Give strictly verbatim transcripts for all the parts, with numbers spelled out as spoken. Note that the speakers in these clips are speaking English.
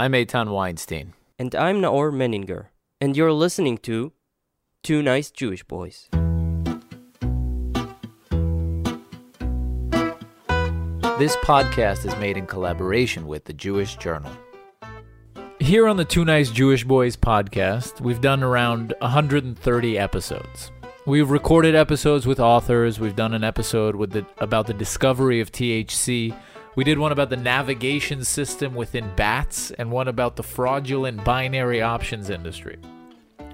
I'm Eitan Weinstein. And I'm Naor Menninger. And you're listening to Two Nice Jewish Boys. This podcast is made in collaboration with the Jewish Journal. Here on the Two Nice Jewish Boys podcast, we've done around one hundred thirty episodes. We've recorded episodes with authors. We've done an episode with the, about the discovery of T H C. We did one about the navigation system within bats and one about the fraudulent binary options industry.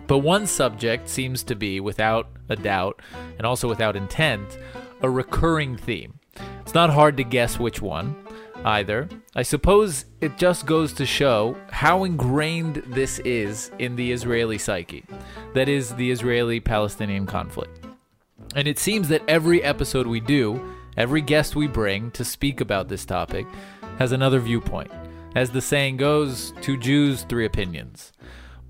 But one subject seems to be, without a doubt, and also without intent, a recurring theme. It's not hard to guess which one, either. I suppose it just goes to show how ingrained this is in the Israeli psyche. That is, the Israeli-Palestinian conflict. And it seems that every episode we do, every guest we bring to speak about this topic, has another viewpoint. As the saying goes, two Jews, three opinions.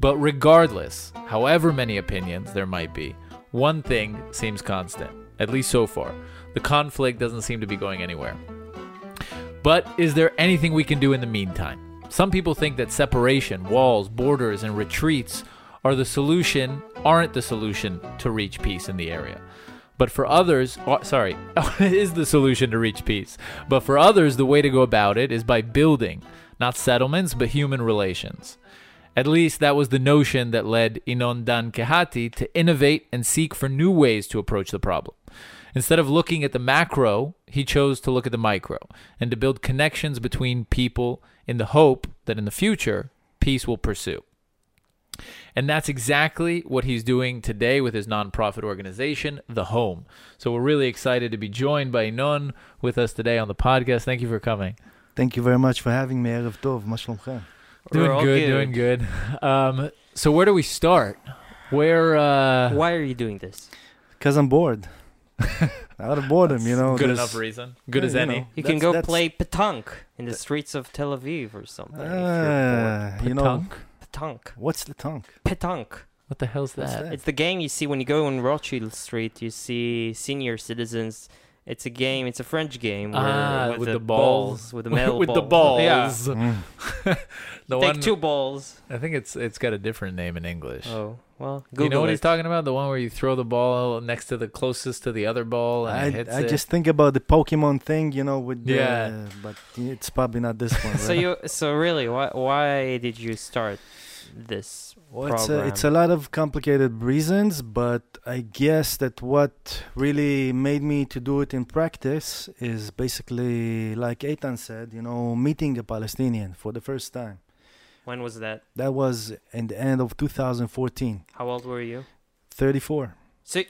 But regardless, however many opinions there might be, one thing seems constant, at least so far. The conflict doesn't seem to be going anywhere. But is there anything we can do in the meantime? Some people think that separation, walls, borders, and retreats are the solution, aren't the solution to reach peace in the area. But for others, or, sorry, is the solution to reach peace. But for others, the way to go about it is by building, not settlements, but human relations. At least that was the notion that led Inondan Kehati to innovate and seek for new ways to approach the problem. Instead of looking at the macro, he chose to look at the micro and to build connections between people in the hope that in the future, peace will pursue. And that's exactly what he's doing today with his nonprofit organization, The Home. So we're really excited to be joined by Inon with us today on the podcast. Thank you for coming. Thank you very much for having me. Erev Tov, ma shlomcha. Doing good, good, doing good. Um, so where do we start? Where? Uh... Why are you doing this? Because I'm bored. Out of boredom, you know. Good enough reason. Good yeah, as you any. Know, you can go play petanque in the streets of Tel Aviv or something. Uh, you know. Petanque. What's the tonk? Petanque. What the hell's that? that? It's the game you see when you go on Rochdale Street. You see senior citizens. It's a game. It's a French game. Where, ah, with, with the, the balls. balls. With the metal with balls. With the balls. Yeah. Mm. the Take one, two balls. I think it's it's got a different name in English. Oh, well, Google You know what it. he's talking about? The one where you throw the ball next to the closest to the other ball and I, it hits I it. just think about the Pokemon thing, you know, with the, yeah. Uh, but it's probably not this one, right? So you, so really, why why did you start this well, it's a, it's a lot of complicated reasons, but I guess that what really made me to do it in practice is basically, like Eitan said, you know, meeting a Palestinian for the first time. When was that? That was in the end of two thousand fourteen. How old were you? thirty-four. So,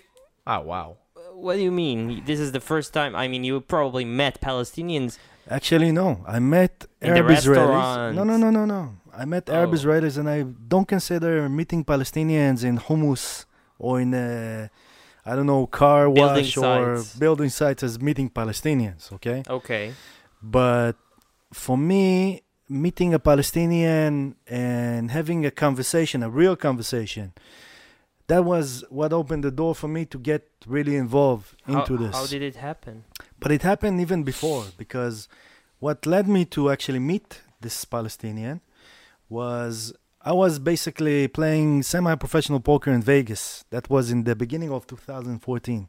oh, wow. What do you mean? This is the first time? I mean, you probably met Palestinians. Actually, no. I met in Arab Israelis. No, no, no, no, no. I met oh. Arab Israelis, and I don't consider meeting Palestinians in hummus or in, a, I don't know, car building wash sites. or building sites as meeting Palestinians, okay? Okay. But for me, meeting a Palestinian and having a conversation, a real conversation, that was what opened the door for me to get really involved into how, this. How did it happen? But it happened even before, because what led me to actually meet this Palestinian was I was basically playing semi-professional poker in Vegas. That was in the beginning of two thousand fourteen.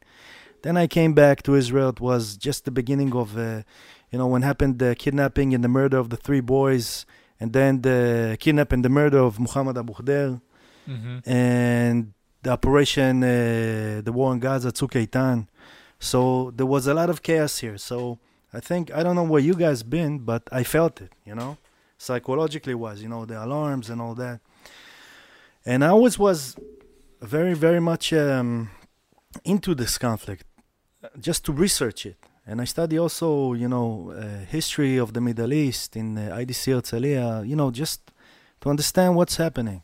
Then I came back to Israel. It was just the beginning of, uh, you know, when happened the kidnapping and the murder of the three boys, and then the kidnapping and the murder of Muhammad Abu Khdeir, mm-hmm. and the operation, uh, the war in Gaza, Tzuk Eitan. So there was a lot of chaos here. So I think, I don't know where you guys been, but I felt it, you know, psychologically wise, you know, the alarms and all that. And I always was very, very much um, into this conflict, just to research it. And I study also, you know, uh, history of the Middle East in uh, I D C Herzliya, you know, just to understand what's happening.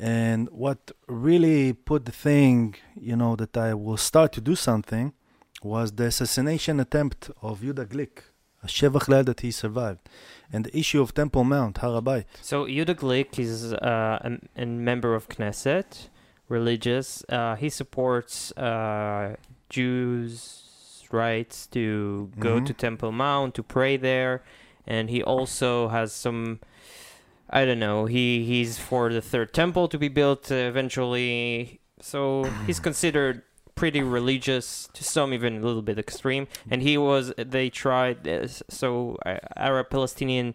And what really put the thing, you know, that I will start to do something was the assassination attempt of Yehuda Glick, a Shevach Leil that he survived, and the issue of Temple Mount, Harabait. So Yehuda Glick is uh, an, a member of Knesset, religious. Uh, he supports uh, Jews' rights to go mm-hmm. to Temple Mount, to pray there. And he also has some I don't know. He he's for the third temple to be built uh, eventually, so he's considered pretty religious, to some even a little bit extreme. And he was. They tried. Uh, so uh, Arab Palestinian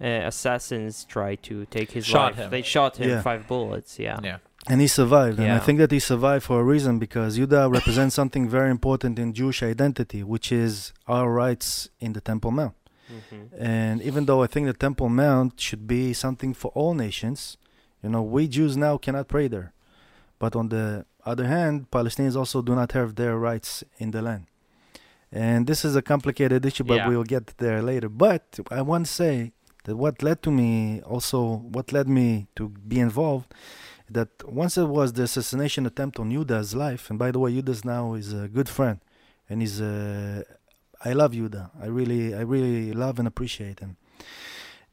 uh, assassins tried to take his shot life. Him. They shot him yeah. five bullets. Yeah. Yeah. And he survived. And yeah. I think that he survived for a reason, because Yehuda represents something very important in Jewish identity, which is our rights in the Temple Mount. Mm-hmm. And even though I think the Temple Mount should be something for all nations, you know, we Jews now cannot pray there. But on the other hand, Palestinians also do not have their rights in the land. And this is a complicated issue, but yeah. we will get there later. But I want to say that what led to me, also what led me to be involved, that once there was the assassination attempt on Yehuda's life, and by the way, Yehuda now is a good friend, and he's a... I love Yehuda. I really, I really love and appreciate him.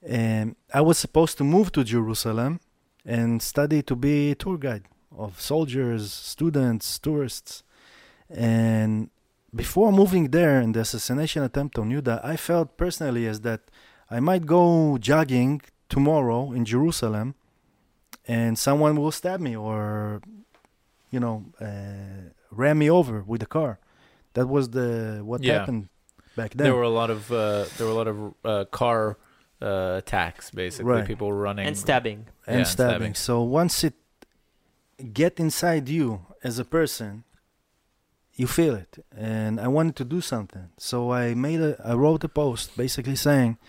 And I was supposed to move to Jerusalem and study to be a tour guide of soldiers, students, tourists. And before moving there and the assassination attempt on Yehuda, I felt personally as that I might go jogging tomorrow in Jerusalem and someone will stab me or, you know, uh, ram me over with a car. That was the what yeah. happened back then. There were a lot of uh, there were a lot of uh, car uh, attacks, basically right. people running and stabbing and, yeah, stabbing. and stabbing. So once it get inside you as a person, you feel it. And I wanted to do something, so I made a I wrote a post basically saying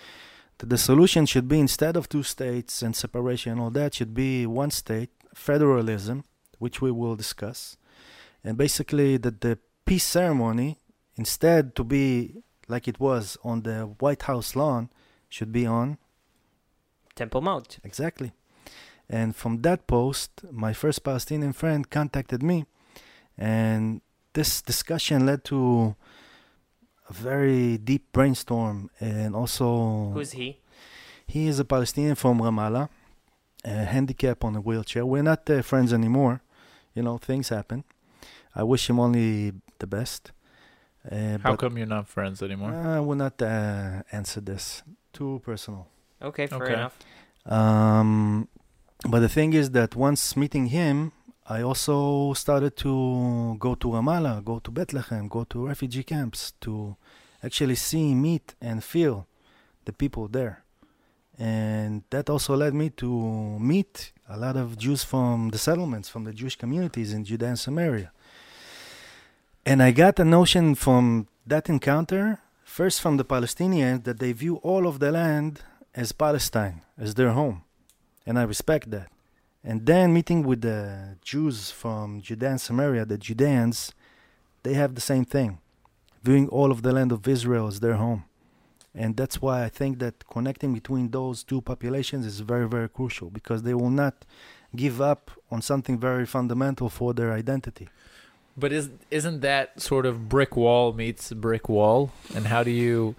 that the solution should be, instead of two states and separation and all that, should be one state, federalism, which we will discuss, and basically that the peace ceremony, instead to be like it was on the White House lawn, should be on Temple Mount. Exactly. And from that post, my first Palestinian friend contacted me, and this discussion led to a very deep brainstorm. And also, who's he? He is a Palestinian from Ramallah, a handicap on a wheelchair. We're not uh, friends anymore. You know, things happen. I wish him only the best. Uh, How come you're not friends anymore? I will not uh, answer this. Too personal. Okay, fair okay. enough. Um, but the thing is that once meeting him, I also started to go to Ramallah, go to Bethlehem, go to refugee camps to actually see, meet, and feel the people there. And that also led me to meet a lot of Jews from the settlements, from the Jewish communities in Judea and Samaria. And I got a notion from that encounter, first from the Palestinians, that they view all of the land as Palestine, as their home. And I respect that. And then meeting with the Jews from Judea and Samaria, the Judeans, they have the same thing, viewing all of the land of Israel as their home. And that's why I think that connecting between those two populations is very, very crucial, because they will not give up on something very fundamental for their identity. But is, isn't that sort of brick wall meets brick wall? And how do you...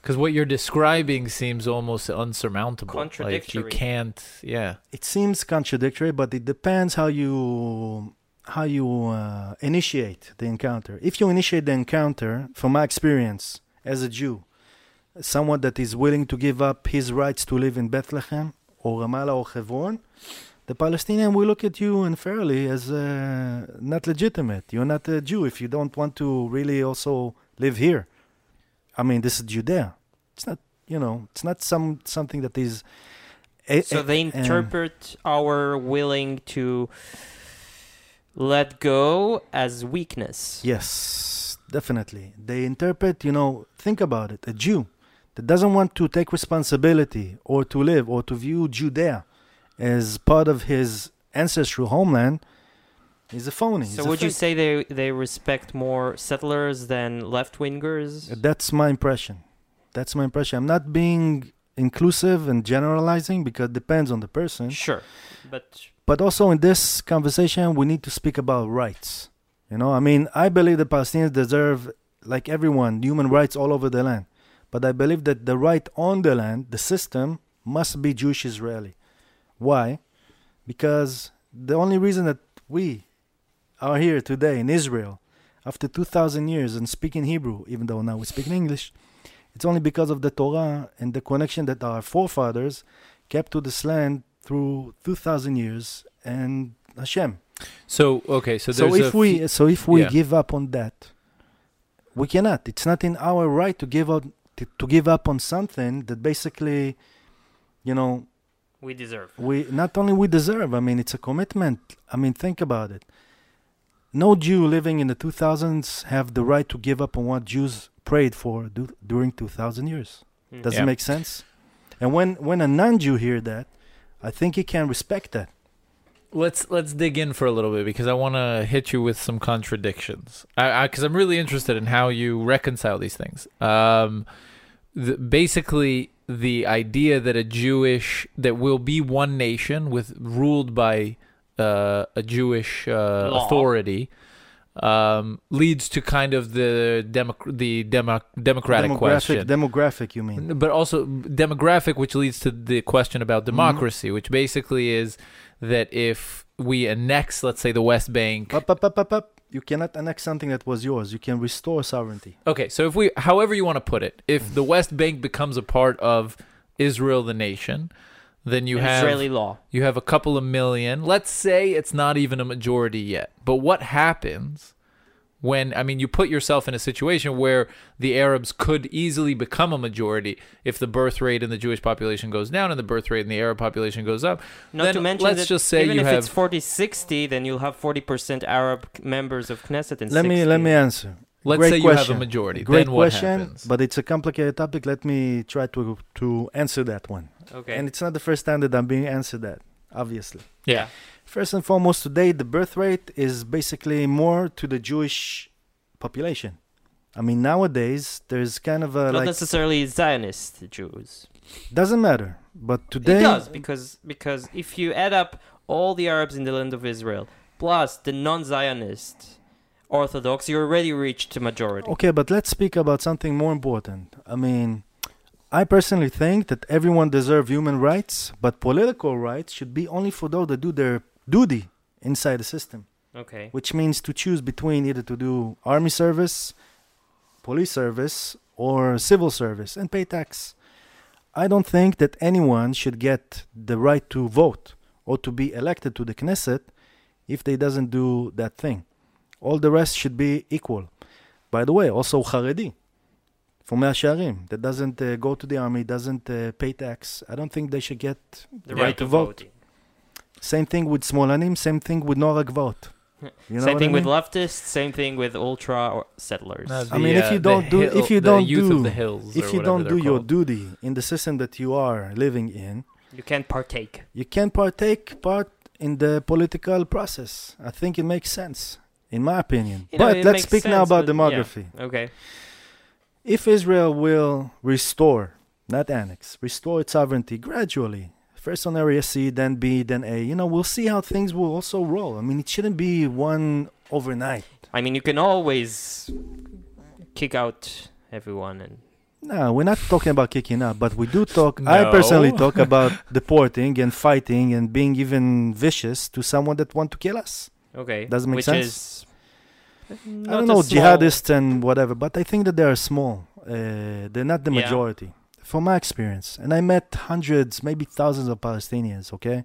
Because what you're describing seems almost unsurmountable. Contradictory. Like you can't... Yeah. It seems contradictory, but it depends how you how you uh, initiate the encounter. If you initiate the encounter, from my experience as a Jew, someone that is willing to give up his rights to live in Bethlehem or Ramallah or Hebron... The Palestinian will look at you unfairly as uh, not legitimate. You're not a Jew if you don't want to really also live here. I mean, this is Judea. It's not, you know, it's not some something that is... A, so a, they interpret um, our willing to let go as weakness. Yes, definitely. They interpret, you know, think about it. A Jew that doesn't want to take responsibility or to live or to view Judea as part of his ancestral homeland, he's a phony. So would you say they, they respect more settlers than left-wingers? That's my impression. That's my impression. I'm not being inclusive and generalizing, because it depends on the person. Sure. But but also in this conversation, we need to speak about rights. You know, I mean, I believe the Palestinians deserve, like everyone, human rights all over the land. But I believe that the right on the land, the system, must be Jewish-Israeli. Why? Because the only reason that we are here today in Israel, after two thousand years and speaking Hebrew, even though now we speak in English, it's only because of the Torah and the connection that our forefathers kept to this land through two thousand years, and Hashem. So, okay, so there's so if a we So if we yeah. give up on that, we cannot. It's not in our right to give up, to, to give up on something that basically, you know, we deserve. We not only we deserve, I mean, it's a commitment. I mean, think about it. No Jew living in the two thousands have the right to give up on what Jews prayed for do, during two thousand years. Mm. Does yeah. it make sense? And when, when a non-Jew hear that, I think he can respect that. Let's let's dig in for a little bit, because I want to hit you with some contradictions. I, I, 'cause I'm really interested in how you reconcile these things. Um, the, basically, the idea that a Jewish, that will be one nation with ruled by uh, a Jewish uh, authority, um, leads to kind of the democ the demo democratic demographic, question. Demographic, you mean? But also demographic, which leads to the question about democracy, mm-hmm. which basically is that if we annex, let's say, the West Bank... Up, up, up, up, up. You cannot annex something that was yours. You can restore sovereignty. Okay, so if we... However you want to put it, if the West Bank becomes a part of Israel, the nation, then you and have... Israeli law. You have a couple of million. Let's say it's not even a majority yet. But what happens when... I mean, you put yourself in a situation where the Arabs could easily become a majority if the birth rate in the Jewish population goes down and the birth rate in the Arab population goes up. Not then to mention let's that just say even you if have, it's forty sixty, then you'll have forty percent Arab members of Knesset and let sixty. Me, let me answer. Let's Great say you question. Have a majority. Great then what question, happens? But it's a complicated topic. Let me try to, to answer that one. Okay. And it's not the first time that I'm being answered that, obviously. Yeah. First and foremost, today the birth rate is basically more to the Jewish population. I mean, nowadays there's kind of a not like, necessarily Zionist Jews. Doesn't matter, but today it does, because because if you add up all the Arabs in the land of Israel plus the non-Zionist Orthodox, you already reached a majority. Okay, but let's speak about something more important. I mean, I personally think that everyone deserves human rights, but political rights should be only for those that do their duty inside the system. Okay. Which means to choose between either to do army service, police service, or civil service and pay tax. I don't think that anyone should get the right to vote or to be elected to the Knesset if they doesn't do that thing. All the rest should be equal. By the way, also Haredi. From Mea Shearim, that doesn't uh, go to the army, doesn't uh, pay tax. I don't think they should get the right, right to vote. vote. Same thing with Smolanim, same thing with Nora Gvot. You know same thing I mean? With leftists, same thing with ultra or settlers. No, the, I mean, uh, if you don't do, hill, if you don't do, if you don't do your called. duty in the system that you are living in, you can't partake. You can't partake part in the political process. I think it makes sense, in my opinion. You but know, let's speak sense, now about demography. Yeah. Okay. If Israel will restore, not annex, restore its sovereignty gradually, first on Area C, then B, then A, you know, we'll see how things will also roll. I mean, it shouldn't be one overnight. I mean, you can always kick out everyone. And no, we're not talking about kicking out, but we do talk, no. I personally talk about deporting and fighting and being even vicious to someone that want to kill us. Okay. Doesn't make Which sense. Is Not I don't know, jihadists and whatever, but I think that they are small. Uh, they're not the majority, yeah. from my experience. And I met hundreds, maybe thousands of Palestinians, okay?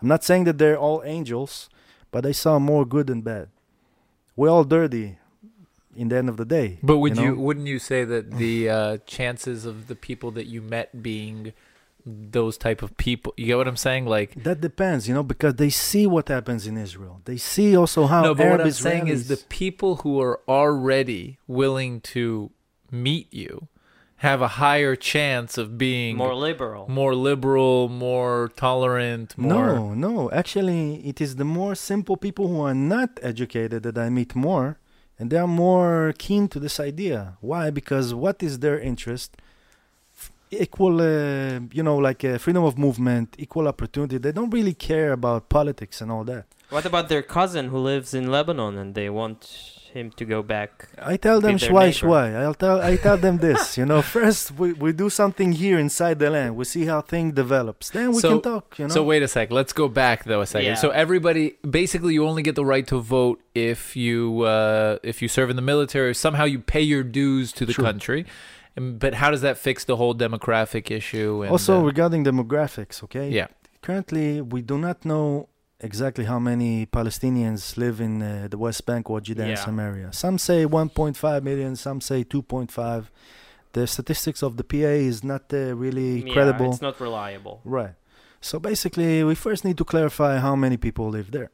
I'm not saying that they're all angels, but I saw more good than bad. We're all dirty in the end of the day. But would you know? you, wouldn't you say that the uh, chances of the people that you met being those type of people, you get what I'm saying? Like, that depends, you know, because they see what happens in Israel. They see also how no, but Arab what I'm Israelis saying is the people who are already willing to meet you have a higher chance of being more liberal, more liberal, more tolerant. More no, no, actually, it is the more simple people who are not educated that I meet more, and they are more keen to this idea. Why? Because what is their interest? Equal, uh, you know, like uh, freedom of movement, equal opportunity. They don't really care about politics and all that. What about their cousin who lives in Lebanon and they want him to go back? I tell them shwai shwai. I'll tell, I tell them this, you know, first we, we do something here inside the land. We see how thing develops. Then we so, can talk, you know. So wait a sec. Let's go back though a second. Yeah. So everybody, basically you only get the right to vote if you, uh, if you serve in the military, or somehow you pay your dues to the True. country. And, but how does that fix the whole demographic issue? And, also, uh, regarding demographics, okay? Yeah. Currently, we do not know exactly how many Palestinians live in uh, the West Bank or Judea yeah. and Samaria. Some say one point five million, some say two point five. The statistics of the P A is not uh, really yeah, credible. It's not reliable. Right. So basically, we first need to clarify how many people live there.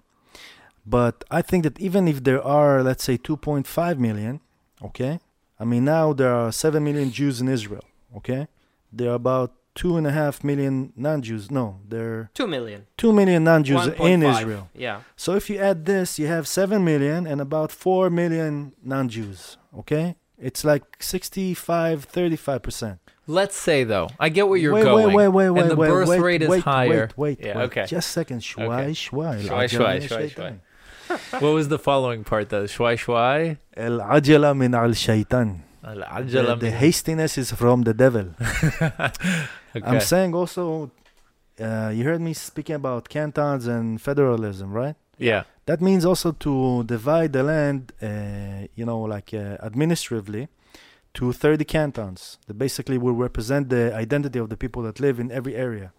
But I think that even if there are, let's say, two point five million, okay? I mean, now there are seven million Jews in Israel, okay? There are about two point five million non-Jews. No, there are... two million. two million non-Jews in Israel. Yeah. So if you add this, you have seven million and about four million non-Jews, okay? It's like sixty-five, thirty-five percent. Let's say, though, I get where you're wait, going. Wait, wait, wait, and the wait, birth wait, rate is wait, higher. Wait, wait, yeah, wait. Okay. Just a second. Shwai, okay. Shwai. Shwai, shwai, shwai, shwai. What was the following part, though? Shwai, shwai? El-ajala min al-shaitan. Al-ajala min... The hastiness is from the devil. Okay. I'm saying also, uh, you heard me speaking about cantons and federalism, right? Yeah. That means also to divide the land, uh, you know, like uh, administratively, to thirty cantons that basically will represent the identity of the people that live in every area.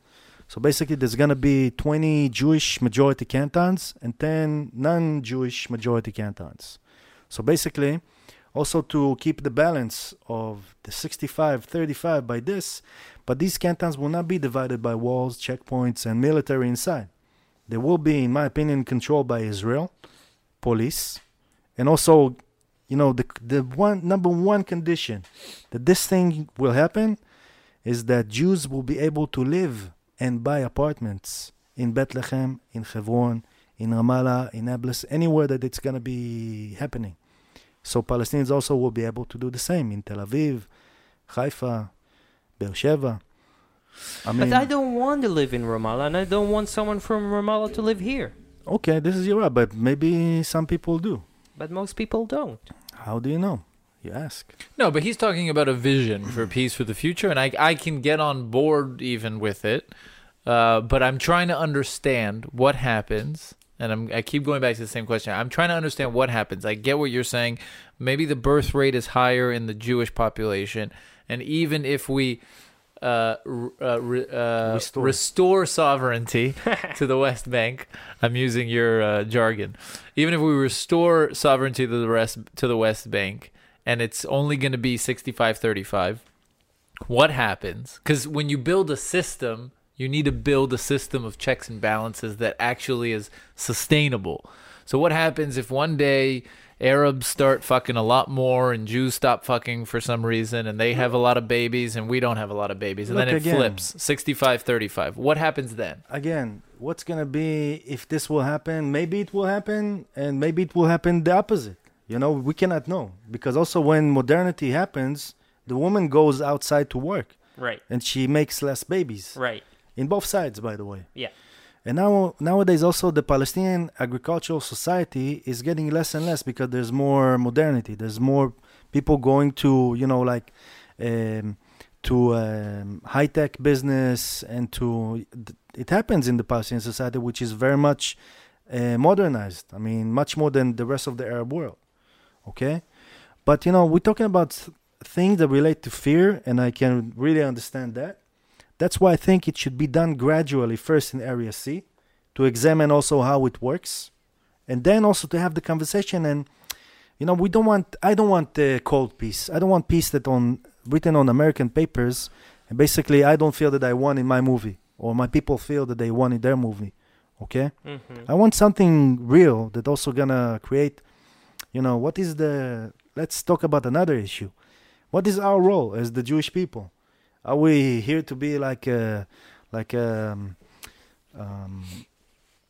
So basically there's going to be twenty Jewish majority cantons and ten non-Jewish majority cantons. So basically, also to keep the balance of the sixty-five thirty-five by this, but these cantons will not be divided by walls, checkpoints, and military inside. They will be, in my opinion, controlled by Israel, police, and also, you know, the the one number one condition that this thing will happen is that Jews will be able to live and buy apartments in Bethlehem, in Hebron, in Ramallah, in Nablus, anywhere that it's going to be happening. So Palestinians also will be able to do the same in Tel Aviv, Haifa, Beersheba. I mean, but I don't want to live in Ramallah, and I don't want someone from Ramallah to live here. Okay, this is your right, but maybe some people do. But most people don't. How do you know? You ask. No, but he's talking about a vision for peace for the future, and I, I can get on board even with it, uh, but I'm trying to understand what happens, and I'm, I keep going back to the same question. I'm trying to understand what happens. I get what you're saying. Maybe the birth rate is higher in the Jewish population, and even if we... Uh, uh, re, uh, restore. restore sovereignty to the West Bank. I'm using your uh, jargon. Even if we restore sovereignty to the rest to the West Bank, and it's only going to be sixty-five thirty-five, what happens? Because when you build a system, you need to build a system of checks and balances that actually is sustainable. So what happens if one day Arabs start fucking a lot more and Jews stop fucking for some reason and they have a lot of babies and we don't have a lot of babies and Look, then it again, flips, sixty-five thirty-five. What happens then? Again, what's going to be if this will happen? Maybe it will happen and maybe it will happen the opposite. You know, we cannot know because also when modernity happens, the woman goes outside to work. Right. And she makes less babies. Right. In both sides, by the way. Yeah. And now, nowadays also the Palestinian agricultural society is getting less and less because there's more modernity. There's more people going to, you know, like um, to um, high-tech business and to... It happens in the Palestinian society, which is very much uh, modernized. I mean, much more than the rest of the Arab world, okay? But, you know, we're talking about things that relate to fear, and I can really understand that. That's why I think it should be done gradually, first in Area C, to examine also how it works, and then also to have the conversation. And you know, we don't want, I don't want uh, cold peace. I don't want peace that on written on American papers, and basically I don't feel that I won in my movie, or my people feel that they won in their movie. Okay, mm-hmm. I want something real that also gonna create. You know, what is the? Let's talk about another issue. What is our role as the Jewish people? Are we here to be like a, like a, um,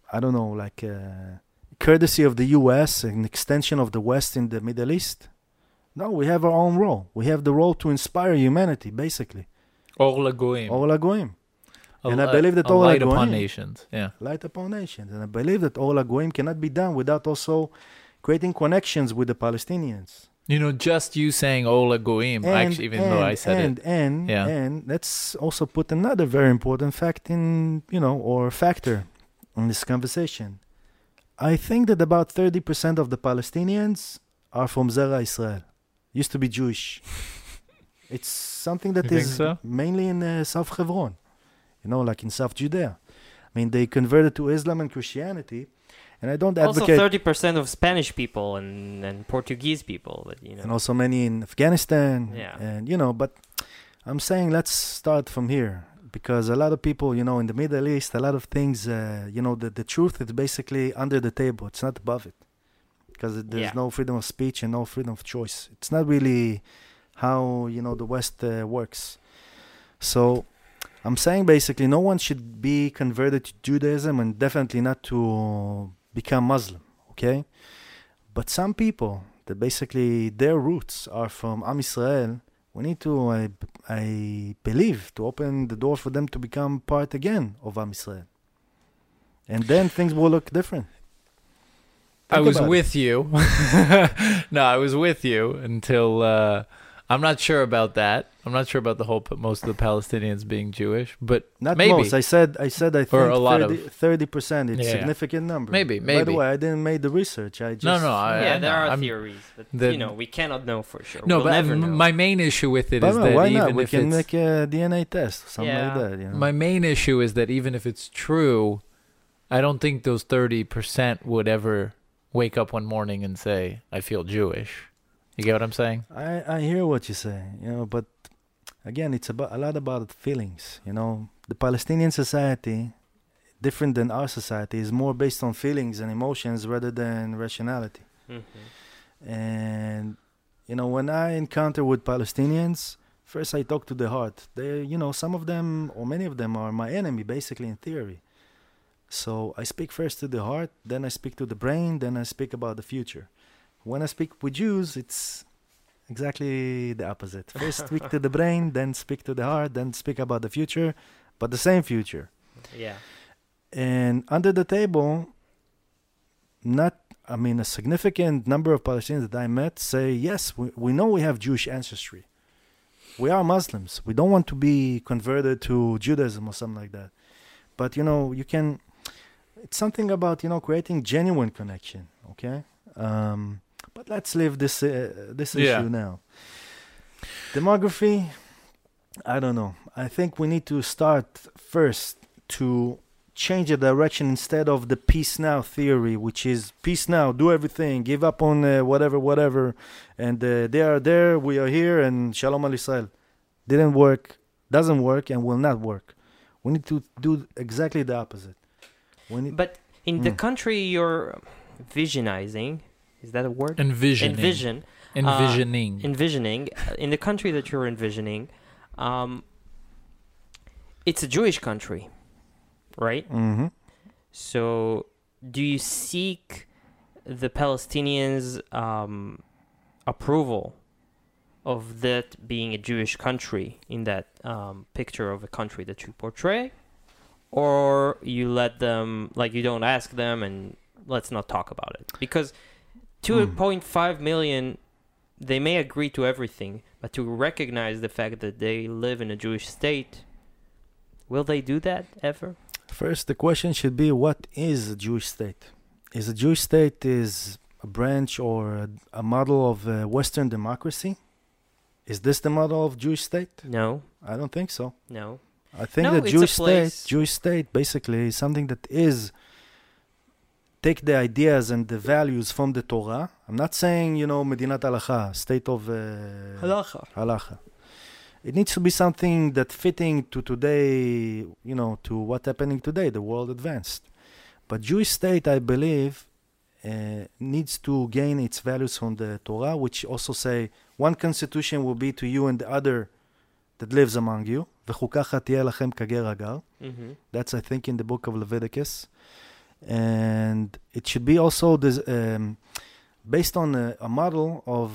I don't know, like a courtesy of the U S, an extension of the West in the Middle East? No, we have our own role. We have the role to inspire humanity, basically. Or La Goyim. Or La Goyim. And I believe that Or La Goyim. Light upon nations. Yeah. Light upon nations. And I believe that Or La Goyim cannot be done without also creating connections with the Palestinians. You know, just you saying Or La Goyim, and, actually, even and, though I said and, it. And, yeah. and let's also put another very important fact in, you know, or factor in this conversation. I think that about thirty percent of the Palestinians are from Zera Israel. Used to be Jewish. It's something that you is so? mainly in uh, South Hebron, you know, like in South Judea. I mean, they converted to Islam and Christianity, and I don't advocate... Also thirty percent of Spanish people and, and Portuguese people. But, you know. And also many in Afghanistan. Yeah. And, you know, but I'm saying let's start from here, because a lot of people, you know, in the Middle East, a lot of things, uh, you know, the, the truth is basically under the table. It's not above it, because there's yeah. no freedom of speech and no freedom of choice. It's not really how, you know, the West uh, works. So... I'm saying basically no one should be converted to Judaism, and definitely not to become Muslim, okay? But some people that basically their roots are from Am Yisrael, we need to, I, I believe, to open the door for them to become part again of Am Yisrael. And then things will look different. Think I was with it. you. No, I was with you until... Uh... I'm not sure about that. I'm not sure about the whole most of the Palestinians being Jewish, but not maybe. most. I said, I said, I think thirty percent. It's a yeah, significant yeah. number. Maybe, maybe. By the way, I didn't make the research. I just no, no. I, yeah, I, there I, are I'm, theories, but the, you know, we cannot know for sure. No, we'll but never know. My main issue with it is no, that why even not? We if can make a D N A test, something yeah. like that. You know? My main issue is that even if it's true, I don't think those thirty percent would ever wake up one morning and say, "I feel Jewish." You get what I'm saying? I, I hear what you say, you know, but again, it's about a lot about feelings, you know. The Palestinian society, different than our society, is more based on feelings and emotions rather than rationality. Mm-hmm. And, you know, when I encounter with Palestinians, first I talk to the heart. They, you know, some of them or many of them are my enemy, basically in theory. So I speak first to the heart, then I speak to the brain, then I speak about the future. When I speak with Jews, it's exactly the opposite. First speak to the brain, then speak to the heart, then speak about the future, but the same future. Yeah. And under the table, not, I mean, a significant number of Palestinians that I met say, yes, we, we know we have Jewish ancestry. We are Muslims. We don't want to be converted to Judaism or something like that. But, you know, you can, it's something about, you know, creating genuine connection, okay? Um, But let's leave this uh, this issue yeah. now. Demography, I don't know. I think we need to start first to change the direction instead of the peace now theory, which is peace now, do everything, give up on uh, whatever, whatever, and uh, they are there, we are here, and Shalom al Israel. Didn't work, doesn't work, and will not work. We need to do exactly the opposite. We need but in mm. the country you're visionizing. Is that a word? Envisioning. Envision, envisioning. Uh, envisioning. In the country that you're envisioning, um, it's a Jewish country, right? Mm-hmm. So do you seek the Palestinians' um, approval of that being a Jewish country in that um, picture of a country that you portray? Or you let them, like you don't ask them and let's not talk about it? Because... two point five million, they may agree to everything, but to recognize the fact that they live in a Jewish state, will they do that ever? First, the question should be, what is a Jewish state? Is a Jewish state is a branch or a, a model of uh, Western democracy? Is this the model of Jewish state? No. I don't think so. No. I think no, that Jewish state, Jewish state basically is something that is... take the ideas and the values from the Torah. I'm not saying, you know, Medinat Halacha, state of... Uh, Halacha. Halacha. It needs to be something that fitting to today, you know, to what's happening today, the world advanced. But Jewish state, I believe, uh, needs to gain its values from the Torah, which also say, one constitution will be to you and the other that lives among you. Mm-hmm. That's, I think, in the book of Leviticus. And it should be also this, um, based on a, a model of,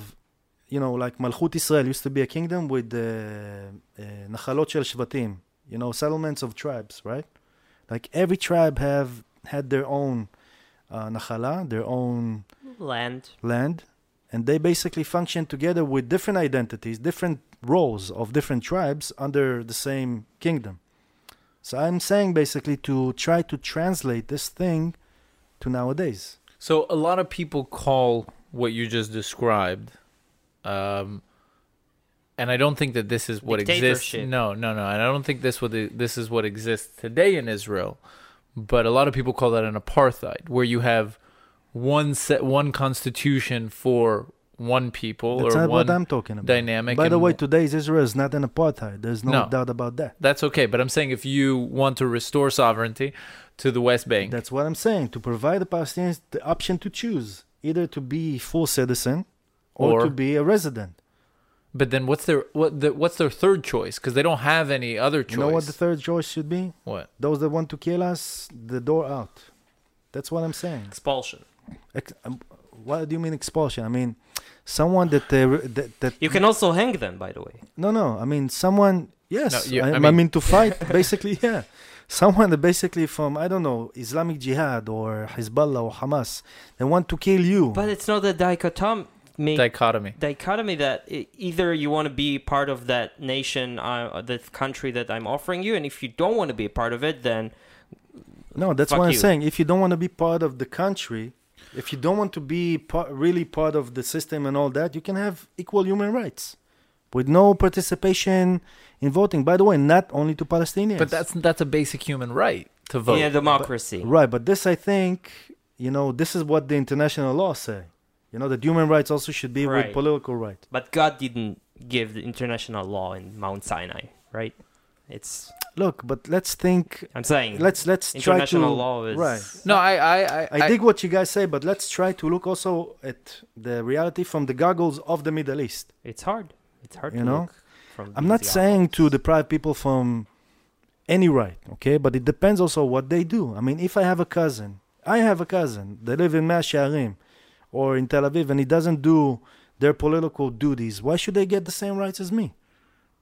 you know, like Malchut Israel used to be a kingdom with the uh, Nachalot Shel Shvatim, you know, settlements of tribes, right? Like every tribe have had their own uh, Nachala, their own land. land, and they basically function together with different identities, different roles of different tribes under the same kingdom. So I'm saying basically to try to translate this thing to nowadays. So a lot of people call what you just described um, And I don't think that this is what exists. No, no, no. And I don't think this what this is what exists today in Israel. But a lot of people call that an apartheid, where you have one set, one constitution for one people. That's or not one what I'm talking about. Dynamic. By the way, today's Israel is not an apartheid. There's no, no doubt about that. That's okay. But I'm saying if you want to restore sovereignty to the West Bank, that's what I'm saying. To provide the Palestinians the option to choose either to be full citizen or, or to be a resident. But then what's their what the, what's their third choice? Because they don't have any other choice. You know what the third choice should be? What? Those that want to kill us, the door out. That's what I'm saying. Expulsion. Ex- um, what do you mean expulsion? I mean, someone that... They, that, that you can also hang them, by the way. No, no. I mean, someone... Yes. No, you, I, I, mean, I mean, to fight, basically, yeah. Someone that basically from, I don't know, Islamic Jihad or Hezbollah or Hamas, they want to kill you. But it's not a dichotomy. Make dichotomy dichotomy that either you want to be part of that nation, uh, the country that I'm offering you, and if you don't want to be a part of it, then no, that's what you. I'm saying, if you don't want to be part of the country, if you don't want to be part, really part of the system and all that, you can have equal human rights with no participation in voting, by the way, not only to Palestinians. But that's that's a basic human right to vote in a democracy. But, right, but this, I think, you know, this is what the international law say. You know, that human rights also should be right with political rights. But God didn't give the international law in Mount Sinai, right? It's look, but let's think. I'm saying let's let's international try to, law is right. No, I I I, I dig what you guys say, but let's try to look also at the reality from the goggles of the Middle East. It's hard. It's hard you to know? Look from. I'm not goggles. saying to deprive people from any right, okay? But it depends also what they do. I mean, if I have a cousin, I have a cousin. They live in Mea Shearim or in Tel Aviv, and he doesn't do their political duties, why should they get the same rights as me?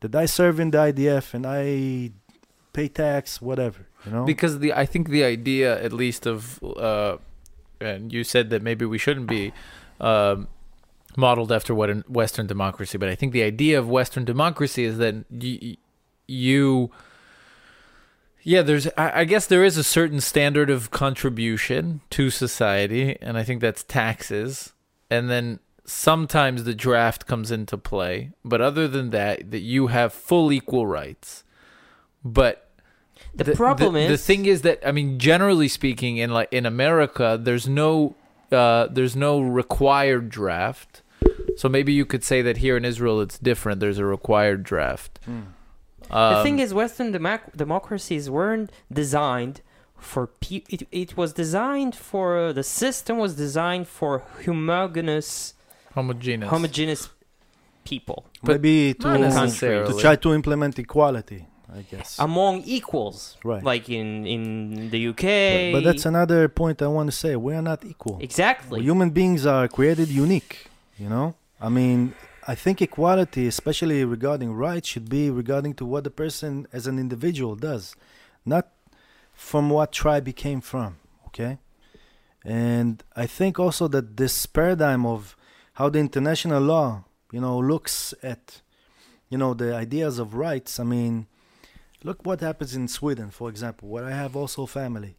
That I serve in the I D F and I pay tax, whatever, you know? Because the I think the idea, at least, of, uh, and you said that maybe we shouldn't be um, modeled after what Western democracy, but I think the idea of Western democracy is that y- you... Yeah, there's. I guess there is a certain standard of contribution to society, and I think that's taxes. And then sometimes the draft comes into play, but other than that, that you have full equal rights. But the, the problem the, is the thing is that I mean, generally speaking, in like in America, there's no uh, there's no required draft. So maybe you could say that here in Israel, it's different. There's a required draft. Mm. Um, the thing is, Western democ- democracies weren't designed for people. It, it was designed for uh, the system was designed for homogeneous, homogeneous, homogeneous people. But maybe to, to try to implement equality, I guess, among equals, right? Like in, in the U K. But, but that's another point I want to say. We are not equal. Exactly. Well, human beings are created unique. You know, I mean. I think equality, especially regarding rights, should be regarding to what the person as an individual does, not from what tribe he came from, okay? And I think also that this paradigm of how the international law, you know, looks at, you know, the ideas of rights, I mean, look what happens in Sweden, for example, where I have also family.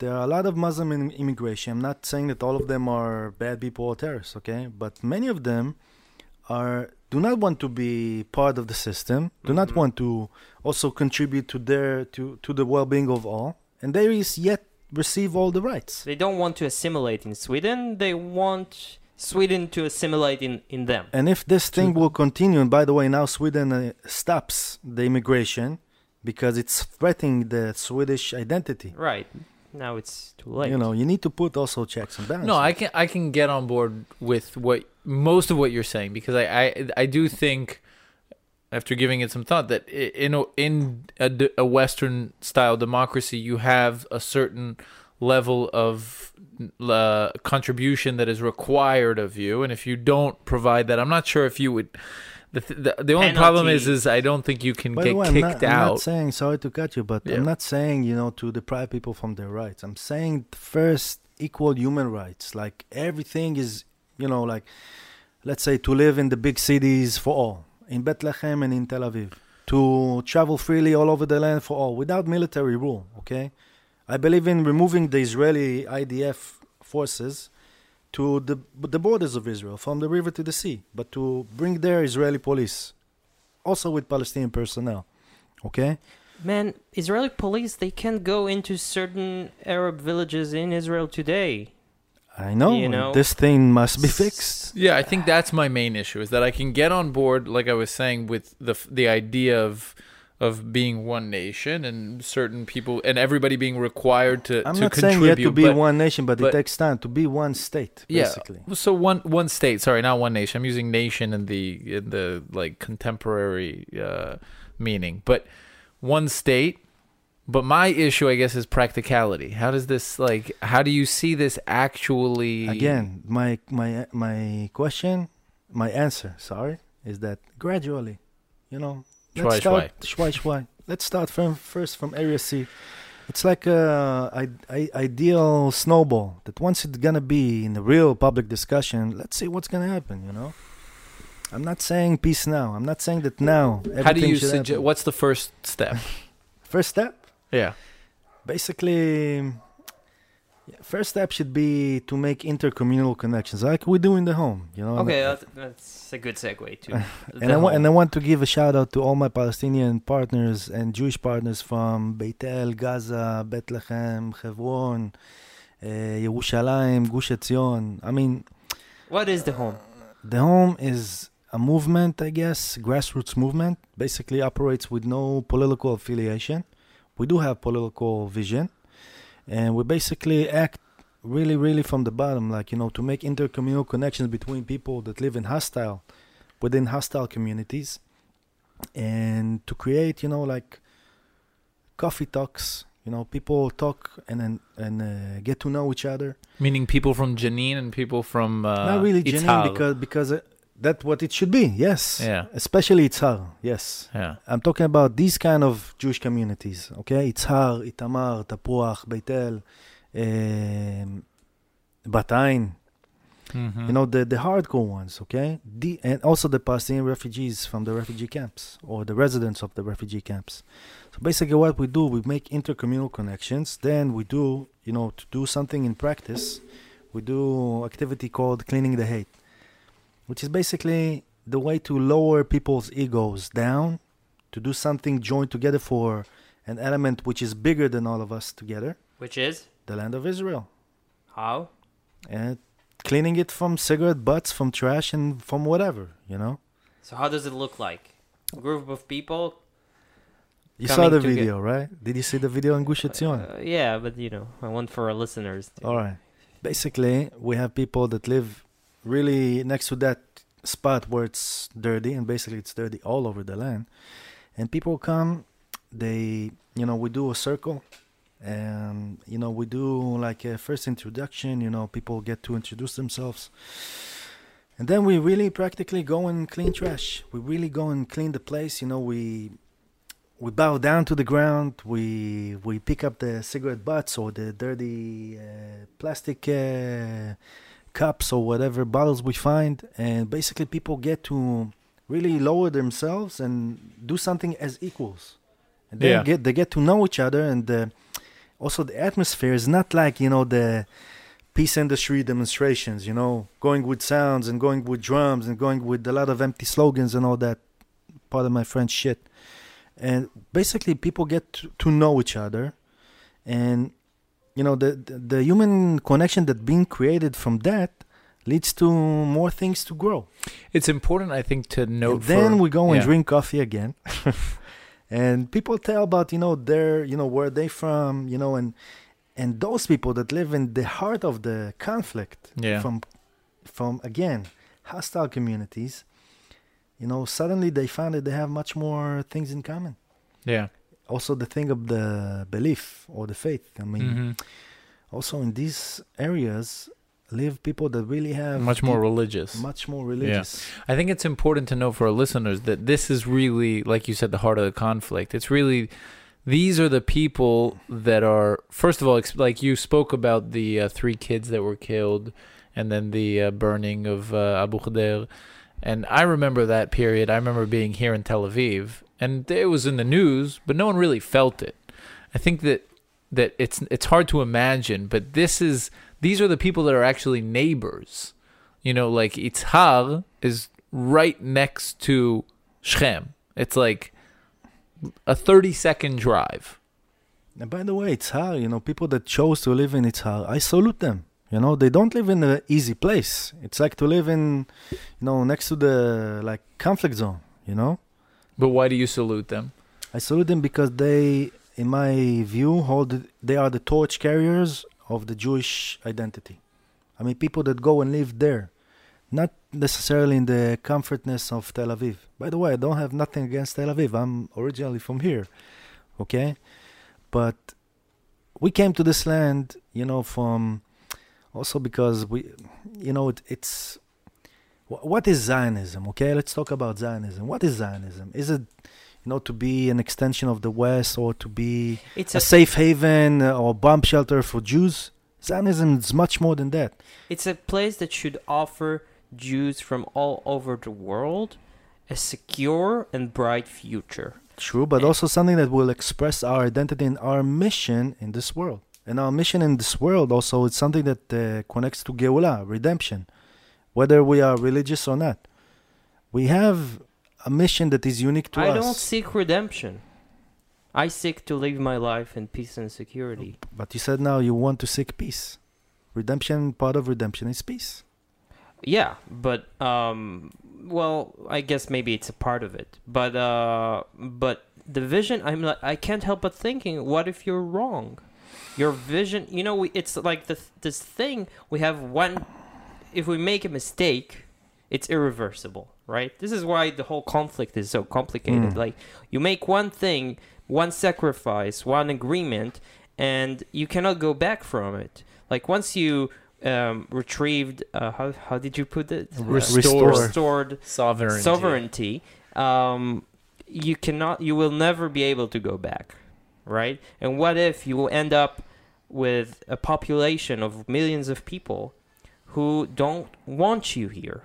There are a lot of Muslim in- immigration. I'm not saying that all of them are bad people or terrorists, okay? But many of them... Are, do not want to be part of the system, do mm-hmm. not want to also contribute to their to, to the well-being of all, and they is yet receive all the rights. They don't want to assimilate in Sweden, they want Sweden to assimilate in, in them. And if this thing will continue, and by the way, now Sweden uh, stops the immigration because it's threatening the Swedish identity. Right. Now it's too late. You know, you need to put also checks and balances. No, I can I can get on board with what most of what you're saying, because I I, I do think, after giving it some thought, that in a, in a, a Western style democracy you have a certain level of uh, contribution that is required of you, and if you don't provide that, I'm not sure if you would. The, th- the, the only penalty. problem is, is I don't think you can By get way, kicked I'm not, I'm out. I'm not saying, sorry to cut you, but yeah. I'm not saying, you know, to deprive people from their rights. I'm saying first, equal human rights. Like everything is, you know, like, let's say to live in the big cities for all, in Bethlehem and in Tel Aviv, to travel freely all over the land for all, without military rule, okay? I believe in removing the Israeli I D F forces to the the borders of Israel, from the river to the sea, but to bring their Israeli police also with Palestinian personnel. Okay? Man, Israeli police, they can't go into certain Arab villages in Israel today. I know. You know, this thing must be fixed. Yeah, I think that's my main issue, is that I can get on board, like I was saying, with the the idea of of being one nation and certain people and everybody being required to I'm to not contribute, saying you have to be but, one nation, but, but it takes time to be one state, basically. Yeah, so one one state, sorry, not one nation. I'm using nation in the in the like contemporary uh, meaning, but one state. But my issue, I guess, is practicality. How does this, like, how do you see this actually? Again, my my my question, my answer, sorry, is that gradually, you know, let's start, shwai, shwai. Let's start from first from Area C. It's like a, a, a ideal snowball that once it's gonna be in the real public discussion, let's see what's gonna happen, you know. I'm not saying peace now. I'm not saying that now. How do you suggest? What's the first step? First step. Yeah. Basically, first step should be to make intercommunal connections, like we do in the home. You know. Okay, I, that's a good segue too. and I want and I want to give a shout out to all my Palestinian partners and Jewish partners from Beit El, Gaza, Bethlehem, Hebron, uh, Yerushalayim, Gush Etzion. I mean, what is the home? The home is a movement, I guess, grassroots movement. Basically, operates with no political affiliation. We do have political vision, and we basically act really, really from the bottom, like, you know, to make intercommunal connections between people that live in hostile, within hostile communities, and to create, you know, like coffee talks, you know, people talk and and, and uh, get to know each other. Meaning people from Jenin and people from uh, not really Jenin, Itzhal. because because. Uh, That's what it should be, yes. Yeah. Especially Yitzhar, yes. Yeah. I'm talking about these kind of Jewish communities, okay? Yitzhar, Itamar, Tapuach, Beit El, um, Batayin. Mm-hmm. You know, the, the hardcore ones, okay? The, and also the Palestinian refugees from the refugee camps or the residents of the refugee camps. So basically what we do, we make intercommunal connections. Then we do, you know, to do something in practice, we do activity called Cleaning the Hate, which is basically the way to lower people's egos down, to do something joined together for an element which is bigger than all of us together. Which is? The land of Israel. How? And cleaning it from cigarette butts, from trash, and from whatever, you know? So how does it look like? A group of people? You saw the video, right? Did you see the video on Gush Etzion? Uh, yeah, but, you know, I want for our listeners. To... All right. Basically, we have people that live... really next to that spot where it's dirty, and basically it's dirty all over the land, and people come, they, you know, we do a circle, and, you know, we do like a first introduction, you know, people get to introduce themselves, and then we really practically go and clean trash. We really go and clean the place, you know, we we bow down to the ground, we we pick up the cigarette butts or the dirty uh, plastic uh, cups or whatever bottles we find, and basically people get to really lower themselves and do something as equals, and then yeah. get they get to know each other, and uh, also the atmosphere is not like, you know, the peace industry demonstrations, you know, going with sounds and going with drums and going with a lot of empty slogans and all that, part of my French shit. And basically people get to, to know each other, and you know, the, the the human connection that being created from that leads to more things to grow. It's important, I think, to note. And then for, we go and yeah. drink coffee again, and people tell about, you know, their, you know, where they from, you know, and and those people that live in the heart of the conflict, yeah. from from again hostile communities, you know, suddenly they find that they have much more things in common. Yeah. Also the thing of the belief or the faith. I mean, mm-hmm. also in these areas live people that really have... Much more religious. Much more religious. Yeah. I think it's important to know for our listeners that this is really, like you said, the heart of the conflict. It's really... These are the people that are... First of all, like you spoke about the uh, three kids that were killed, and then the uh, burning of uh, Abu Khdeir. And I remember that period. I remember being here in Tel Aviv, and it was in the news, but no one really felt it. I think that that it's it's hard to imagine, but this is these are the people that are actually neighbors. You know, like Yitzhar is right next to Shechem. It's like a thirty-second drive. And by the way, Yitzhar, you know, people that chose to live in Yitzhar, I salute them. You know, they don't live in an easy place. It's like to live in, you know, next to the, like, conflict zone, you know? But why do you salute them? I salute them because they, in my view, hold they are the torch carriers of the Jewish identity. I mean, people that go and live there, not necessarily in the comfortness of Tel Aviv. By the way, I don't have nothing against Tel Aviv. I'm originally from here, okay? But we came to this land, you know, from... Also because we, you know, it, it's, what is Zionism? Okay, let's talk about Zionism. What is Zionism? Is it, you know, to be an extension of the West or to be it's a, a safe haven or bomb shelter for Jews? Zionism is much more than that. It's a place that should offer Jews from all over the world a secure and bright future. True, but and also something that will express our identity and our mission in this world. And our mission in this world also is something that uh, connects to Geulah, redemption, whether we are religious or not. We have a mission that is unique to I us. I don't seek redemption. I seek to live my life in peace and security. But you said now you want to seek peace. Redemption, part of redemption is peace. Yeah, but, um, well, I guess maybe it's a part of it. But uh, but the vision, I'm not, I can't help but thinking, what if you're wrong? Your vision, you know, we, it's like the, this thing, we have one, if we make a mistake, it's irreversible, right? This is why the whole conflict is so complicated. Mm. Like, you make one thing, one sacrifice, one agreement, and you cannot go back from it. Like, once you um, retrieved, uh, how, how did you put it? Restore. Restored sovereignty. sovereignty um, you cannot, you will never be able to go back. Right? And what if you will end up with a population of millions of people who don't want you here?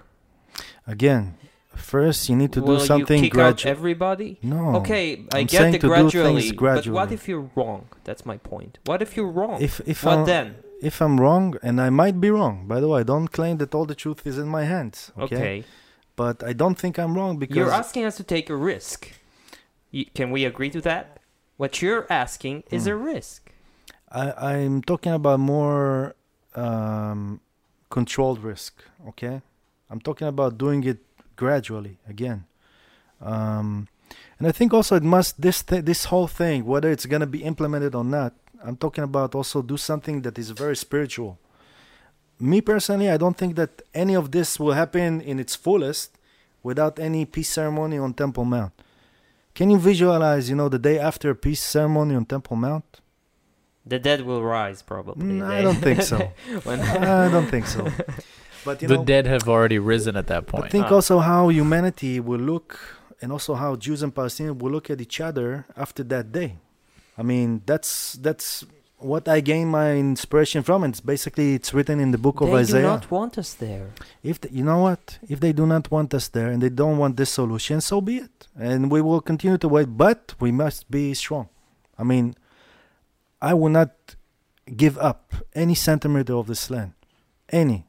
Again, first you need to will do something gradually. Will you kick gradu- out everybody? No. Okay, I I'm get the gradually, gradually, but what if you're wrong? That's my point. What if you're wrong? If, if what I'm, then? If I'm wrong, and I might be wrong, by the way, I don't claim that all the truth is in my hands. Okay. okay. But I don't think I'm wrong because... You're asking us to take a risk. You, can we agree to that? What you're asking is mm. a risk. I, I'm talking about more um, controlled risk, okay? I'm talking about doing it gradually, again. Um, and I think also it must, this th- this whole thing, whether it's going to be implemented or not, I'm talking about also do something that is very spiritual. Me personally, I don't think that any of this will happen in its fullest without any peace ceremony on Temple Mount. Can you visualize, you know, the day after a peace ceremony on Temple Mount? The dead will rise, probably. Mm, I don't think so. I don't think so. But you the know, dead have already risen at that point. But think oh. also how humanity will look, and also how Jews and Palestinians will look at each other after that day. I mean, that's that's what I gain my inspiration from. It's basically it's written in the book of they Isaiah. They do not want us there. If the, you know what, if they do not want us there and they don't want this solution, so be it. And we will continue to wait, but we must be strong. I mean, I will not give up any centimeter of this land, any.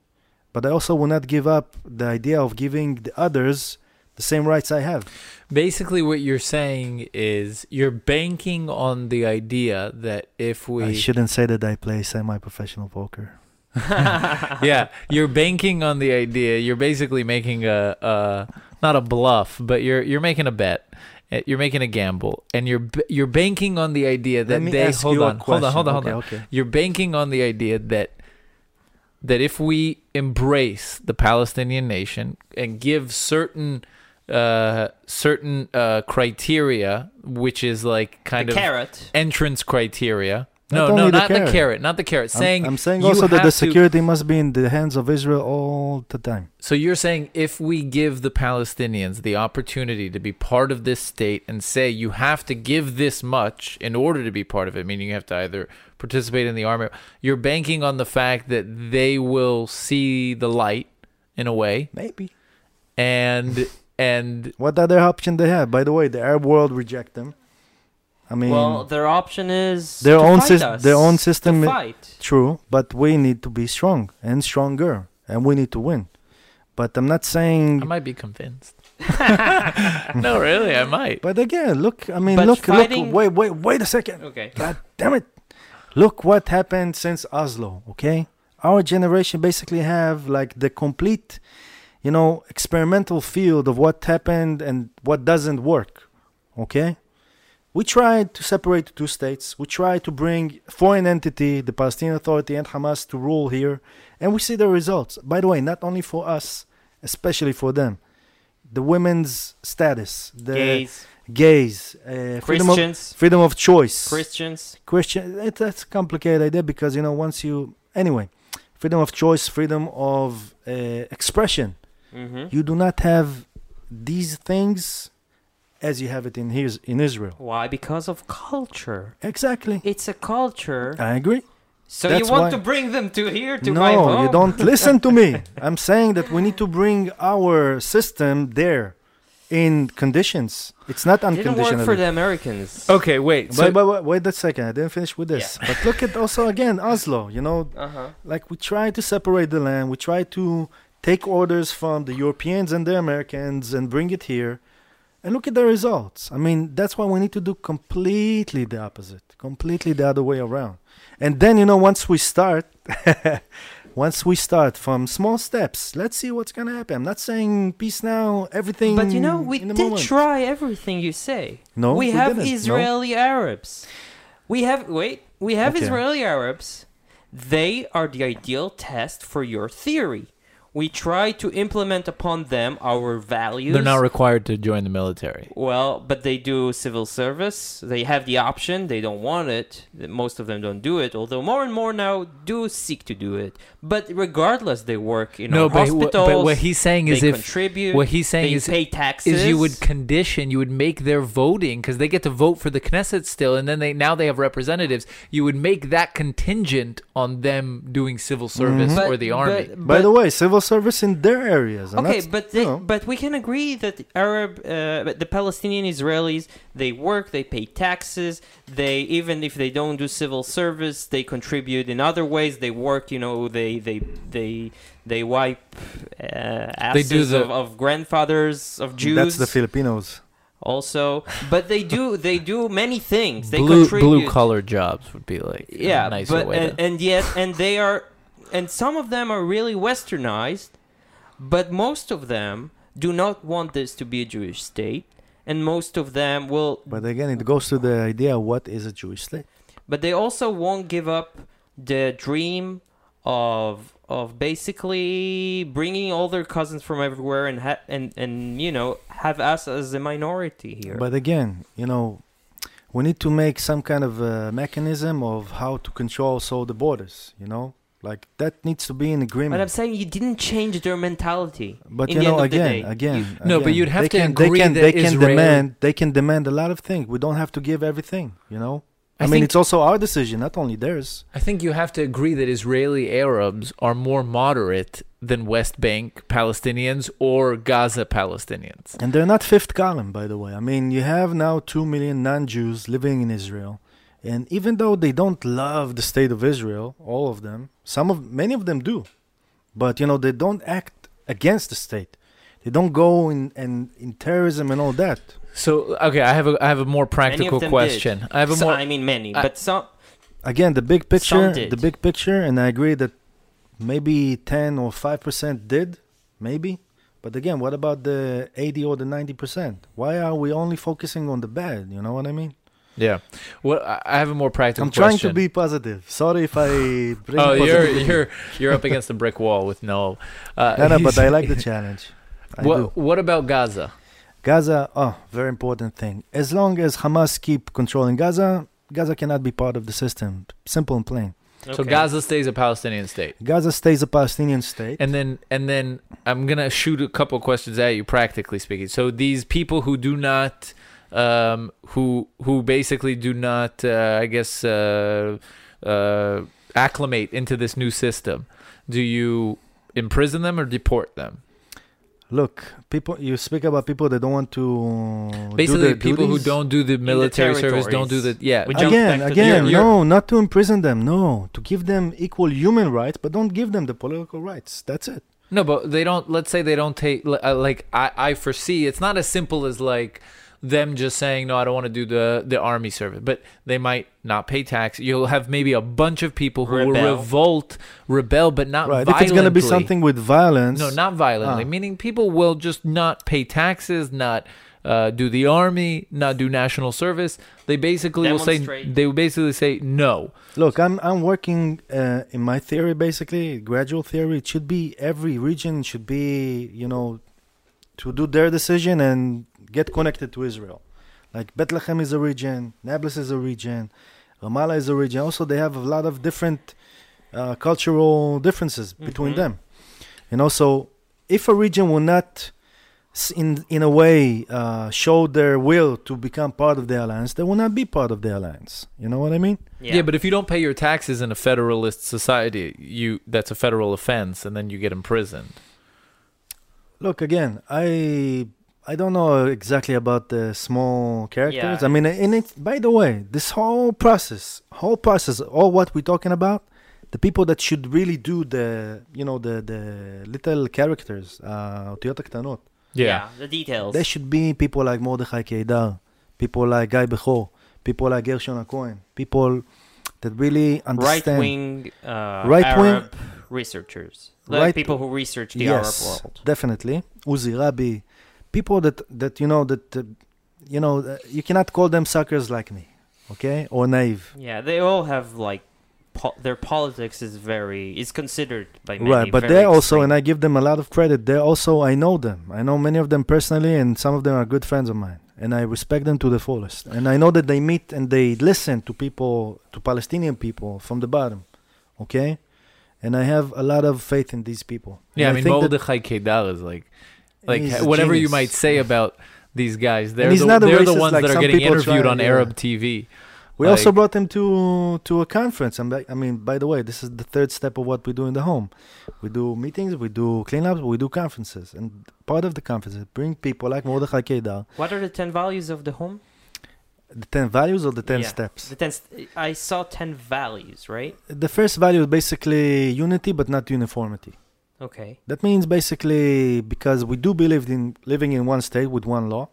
But I also will not give up the idea of giving the others the same rights I have. Basically, what you're saying is you're banking on the idea that if we... I shouldn't say that I play semi-professional poker. Yeah, you're banking on the idea. You're basically making a, a... Not a bluff, but you're you're making a bet. You're making a gamble. And you're you're banking on the idea that they... Hold on, hold on, hold on, hold okay, on. Okay. You're banking on the idea that that if we embrace the Palestinian nation and give certain... Uh, certain uh, criteria, which is like kind the of carrot. entrance criteria. Not no, no, the not carrot. the carrot, not the carrot. I'm saying, I'm saying also that the security to... must be in the hands of Israel all the time. So you're saying if we give the Palestinians the opportunity to be part of this state and say you have to give this much in order to be part of it, meaning you have to either participate in the army, you're banking on the fact that they will see the light in a way. Maybe. And... And what other option they have? By the way, the Arab world reject them. I mean, well, their option is their to own system. Their own system. To fight. True, but we need to be strong and stronger, and we need to win. But I'm not saying I might be convinced. No, really, I might. But again, look, I mean, but look, fighting... look, wait, wait, wait a second. Okay. God damn it. Look what happened since Oslo, okay? Our generation basically have like the complete, you know, experimental field of what happened and what doesn't work, okay? We tried to separate the two states. We tried to bring foreign entity, the Palestinian Authority and Hamas to rule here. And we see the results. By the way, not only for us, especially for them. The women's status, the gays, gays uh, freedom of, freedom of choice, Christians, Christian. It, that's a complicated idea because you know once you anyway, freedom of choice, freedom of uh, expression. Mm-hmm. You do not have these things as you have it in his, in Israel. Why? Because of culture. Exactly. It's a culture. I agree. So That's you want why. to bring them to here, to no, my home? No, you don't listen to me. I'm saying that we need to bring our system there in conditions. It's not unconditional. It didn't work for the Americans. Okay, wait. So, but, but wait a second. I didn't finish with this. Yeah. But look at also, again, Oslo. You know, uh-huh. like we try to separate the land. We try to take orders from the Europeans and the Americans and bring it here. And look at the results. I mean, that's why we need to do completely the opposite, completely the other way around. And then, you know, once we start, once we start from small steps, let's see what's going to happen. I'm not saying peace now, everything. But, you know, we did moment. try everything you say. No, we, we have didn't. Israeli no. Arabs. We have, wait, we have okay. Israeli Arabs. They are the ideal test for your theory. We try to implement upon them our values. They're not required to join the military. Well, but they do civil service. They have the option. They don't want it. Most of them don't do it, although more and more now do seek to do it. But regardless, they work in no, but hospitals. But what he's saying is they if contribute, what he's saying they is pay taxes. Is you would condition, you would make their voting, because they get to vote for the Knesset still, and then they now they have representatives. You would make that contingent on them doing civil service mm-hmm. or but, the army. But, but, By the way, civil service in their areas. And okay, but they, you know. but we can agree that the Arab, uh, the Palestinian Israelis, they work, they pay taxes, they even if they don't do civil service, they contribute in other ways. They work, you know, they they they they wipe uh, asses they do the, of, of grandfathers of Jews. That's the Filipinos. Also, but they do they do many things. They blue, contribute. Blue collar jobs would be like yeah, a nicer but, way. And, and yet, and they are. And some of them are really westernized, but most of them do not want this to be a Jewish state, and most of them will... But again, it goes to the idea, what is a Jewish state? But they also won't give up the dream of of basically bringing all their cousins from everywhere and ha- and, and, you know, have us as a minority here. But again, you know, we need to make some kind of a mechanism of how to control so the borders, you know? Like, that needs to be in agreement. But I'm saying you didn't change their mentality. But, you know, again, again. No, but you'd have to agree that Israel... They can demand a lot of things. We don't have to give everything, you know? I mean, it's also our decision, not only theirs. I think you have to agree that Israeli Arabs are more moderate than West Bank Palestinians or Gaza Palestinians. And they're not fifth column, by the way. I mean, you have now two million non-Jews living in Israel. And even though they don't love the state of Israel, all of them, some of many of them do, but you know they don't act against the state. They don't go in and in, in terrorism and all that. So okay, I have a I have a more practical question. Did. I have a so, more. I mean, many, I, but some. Again, the big picture, the big picture, and I agree that maybe ten or five percent did, maybe. But again, what about the eighty or the ninety percent? Why are we only focusing on the bad? You know what I mean? Yeah, well, I have a more practical. I'm trying question. to be positive. Sorry if I bring. oh, you're you're you're up against a brick wall with no. Uh, no, no, but I like the challenge. I what do. What about Gaza? Gaza, oh, very important thing. As long as Hamas keep controlling Gaza, Gaza cannot be part of the system. Simple and plain. Okay. So Gaza stays a Palestinian state. Gaza stays a Palestinian state. And then, and then I'm gonna shoot a couple questions at you, practically speaking. So these people who do not. Um, who who basically do not, uh, I guess, uh, uh, acclimate into this new system. Do you imprison them or deport them? Look, people. You speak about people that don't want to. Basically, do people duties? who don't do the military the service don't do the. Yeah, again, again, the, no, not to imprison them. No, to give them equal human rights, but don't give them the political rights. That's it. No, but they don't, let's say they don't take, like, I, I foresee, it's not as simple as, like, them just saying, no, I don't want to do the, the army service. But they might not pay tax. You'll have maybe a bunch of people who rebel. will revolt, rebel, but not right. violently. I think it's going to be something with violence. No, not violently. Ah. Meaning people will just not pay taxes, not uh, do the army, not do national service. They basically will say, they will basically say no. Look, I'm, I'm working uh, in my theory, basically, gradual theory. It should be every region should be, you know, to do their decision and get connected to Israel. Like Bethlehem is a region, Nablus is a region, Ramallah is a region. Also, they have a lot of different uh, cultural differences mm-hmm. between them. And also, if a region will not, in in a way, uh, show their will to become part of the alliance, they will not be part of the alliance. You know what I mean? Yeah, yeah, but if you don't pay your taxes in a federalist society, you that's a federal offense, and then you get imprisoned. Look, again, I... I don't know exactly about the small characters. Yeah. I mean, and it's, by the way, this whole process, whole process, all what we're talking about, the people that should really do the, you know, the, the little characters, uh, yeah. yeah, the details. They should be people like Mordechai Kedar, people like Guy Bechor, people like Gershon HaKohen, people that really understand. Right-wing uh, right Arab wing, researchers. Like right, people who research the yes, Arab world. Definitely. Uzi Rabi. People that, that you know, that, uh, you know, uh, you cannot call them suckers like me, okay? Or naive. Yeah, they all have, like, po- their politics is very, is considered by many. Right, but they're extreme. Also, and I give them a lot of credit, they're also, I know them. I know many of them personally, and some of them are good friends of mine. And I respect them to the fullest. And I know that they meet and they listen to people, to Palestinian people from the bottom, okay? And I have a lot of faith in these people. Yeah, and I mean, Mordechai Kedar is like... Like whatever genius. You might say about these guys, they're the, they're the ones like that are getting interviewed try, on yeah. Arab T V. We like, also brought them to to a conference. I'm like, I mean, by the way, this is the third step of what we do in the home. We do meetings, we do cleanups, we do conferences, and part of the conferences bring people like Mordechai Kedar. What are the ten values of the home? The ten values or the ten yeah. steps? The ten. St- I saw ten values, right? The first value is basically unity, but not uniformity. Okay. That means basically because we do believe in living in one state with one law,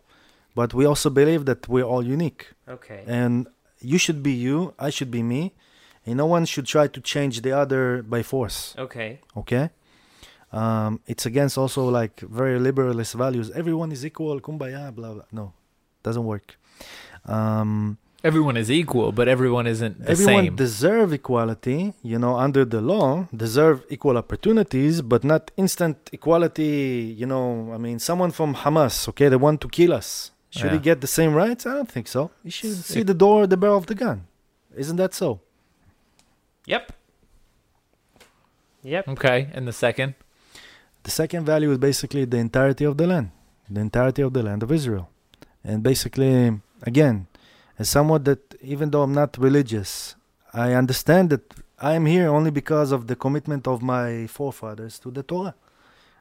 but we also believe that we're all unique. Okay. And you should be you, I should be me, and no one should try to change the other by force. Okay. Okay? Um, it's against also like very liberalist values. Everyone is equal, kumbaya, blah, blah. No, doesn't work. Um... Everyone is equal, but everyone isn't the everyone same. Everyone deserve equality, you know, under the law, deserve equal opportunities, but not instant equality, you know, I mean, someone from Hamas, okay, they want to kill us. Should yeah. he get the same rights? I don't think so. He should see the door, the barrel of the gun. Isn't that so? Yep. Yep. Okay, and the second? The second value is basically the entirety of the land, the entirety of the land of Israel. And basically, again... As someone that, even though I'm not religious, I understand that I am here only because of the commitment of my forefathers to the Torah.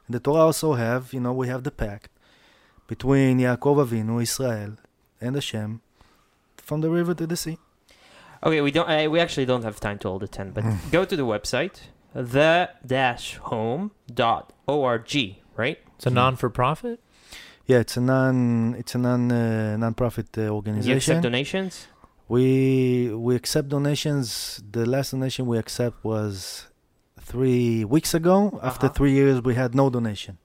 And the Torah also have, you know, we have the pact between Yaakov Avinu, Israel, and Hashem, from the river to the sea. Okay, we don't. I, we actually don't have time to all the ten, but go to the website, the dash home dot org, right? It's a non-for-profit? Yeah, it's a non it's a non uh, non-profit uh, organization. You accept donations? We we accept donations. The last donation we accept was three weeks ago. Uh-huh. After three years, we had no donation.